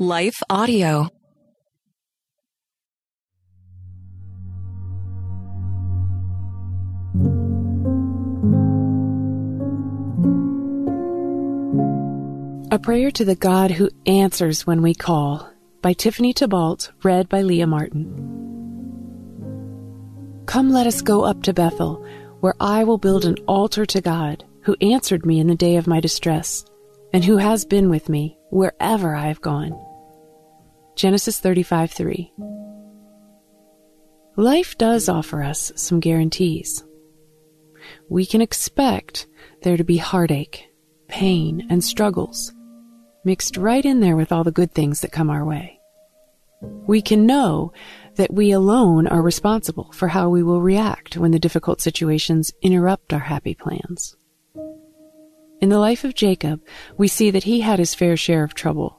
Life Audio. A Prayer to the God Who Answers When We Call by Tiffany Tabalt, read by Leah Martin. Come, let us go up to Bethel, where I will build an altar to God, who answered me in the day of my distress, and who has been with me wherever I have gone. Genesis 35:3. Life does offer us some guarantees. We can expect there to be heartache, pain, and struggles, mixed right in there with all the good things that come our way. We can know that we alone are responsible for how we will react when the difficult situations interrupt our happy plans. In the life of Jacob, we see that he had his fair share of trouble.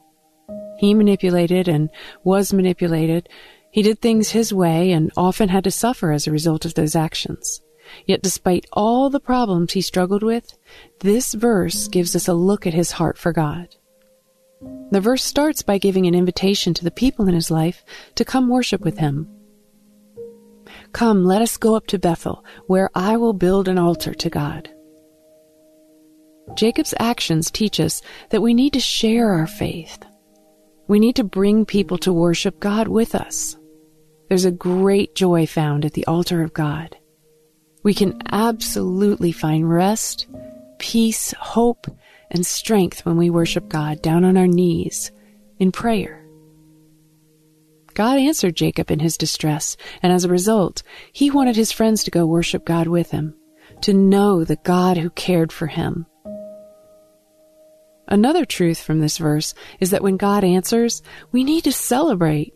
He manipulated and was manipulated. He did things his way and often had to suffer as a result of those actions. Yet despite all the problems he struggled with, this verse gives us a look at his heart for God. The verse starts by giving an invitation to the people in his life to come worship with him. Come, let us go up to Bethel, where I will build an altar to God. Jacob's actions teach us that we need to share our faith. We need to bring people to worship God with us. There's a great joy found at the altar of God. We can absolutely find rest, peace, hope, and strength when we worship God down on our knees in prayer. God answered Jacob in his distress, and as a result, he wanted his friends to go worship God with him, to know the God who cared for him. Another truth from this verse is that when God answers, we need to celebrate.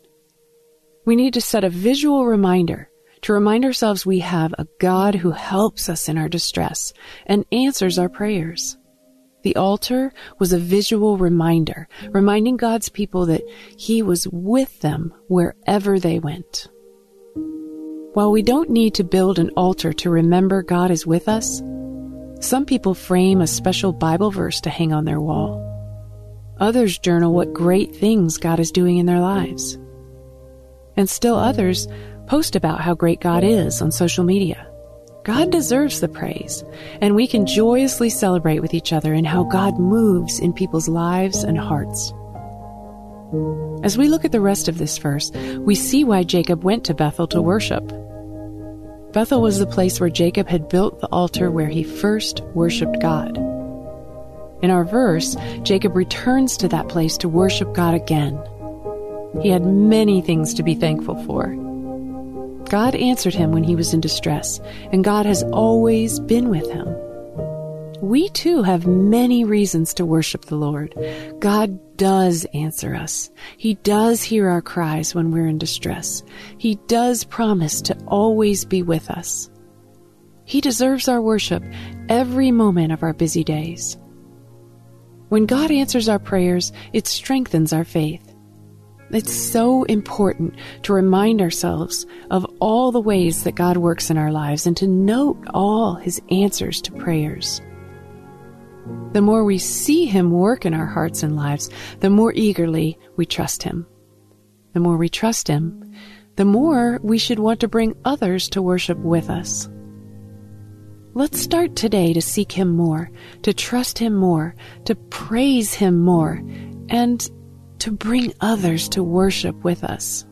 We need to set a visual reminder to remind ourselves we have a God who helps us in our distress and answers our prayers. The altar was a visual reminder, reminding God's people that He was with them wherever they went. While we don't need to build an altar to remember God is with us, some people frame a special Bible verse to hang on their wall. Others journal what great things God is doing in their lives. And still others post about how great God is on social media. God deserves the praise, and we can joyously celebrate with each other in how God moves in people's lives and hearts. As we look at the rest of this verse, we see why Jacob went to Bethel to worship. Bethel was the place where Jacob had built the altar where he first worshipped God. In our verse, Jacob returns to that place to worship God again. He had many things to be thankful for. God answered him when he was in distress, and God has always been with him. We too have many reasons to worship the Lord. God does answer us. He does hear our cries when we're in distress. He does promise to always be with us. He deserves our worship every moment of our busy days. When God answers our prayers, it strengthens our faith. It's so important to remind ourselves of all the ways that God works in our lives and to note all His answers to prayers. The more we see Him work in our hearts and lives, the more eagerly we trust Him. The more we trust Him, the more we should want to bring others to worship with us. Let's start today to seek Him more, to trust Him more, to praise Him more, and to bring others to worship with us.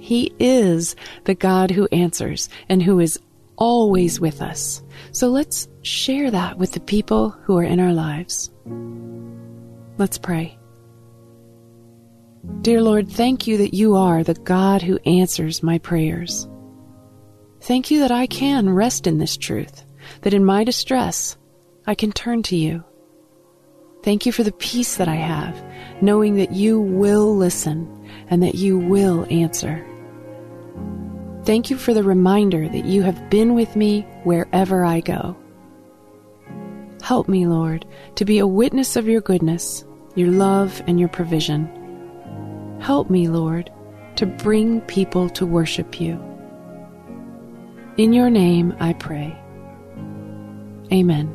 He is the God who answers and who is always with us. So let's share that with the people who are in our lives. Let's pray. Dear Lord, thank you that you are the God who answers my prayers. Thank you that I can rest in this truth, that in my distress, I can turn to you. Thank you for the peace that I have, knowing that you will listen and that you will answer. Thank you for the reminder that you have been with me wherever I go. Help me, Lord, to be a witness of your goodness, your love, and your provision. Help me, Lord, to bring people to worship you. In your name I pray. Amen.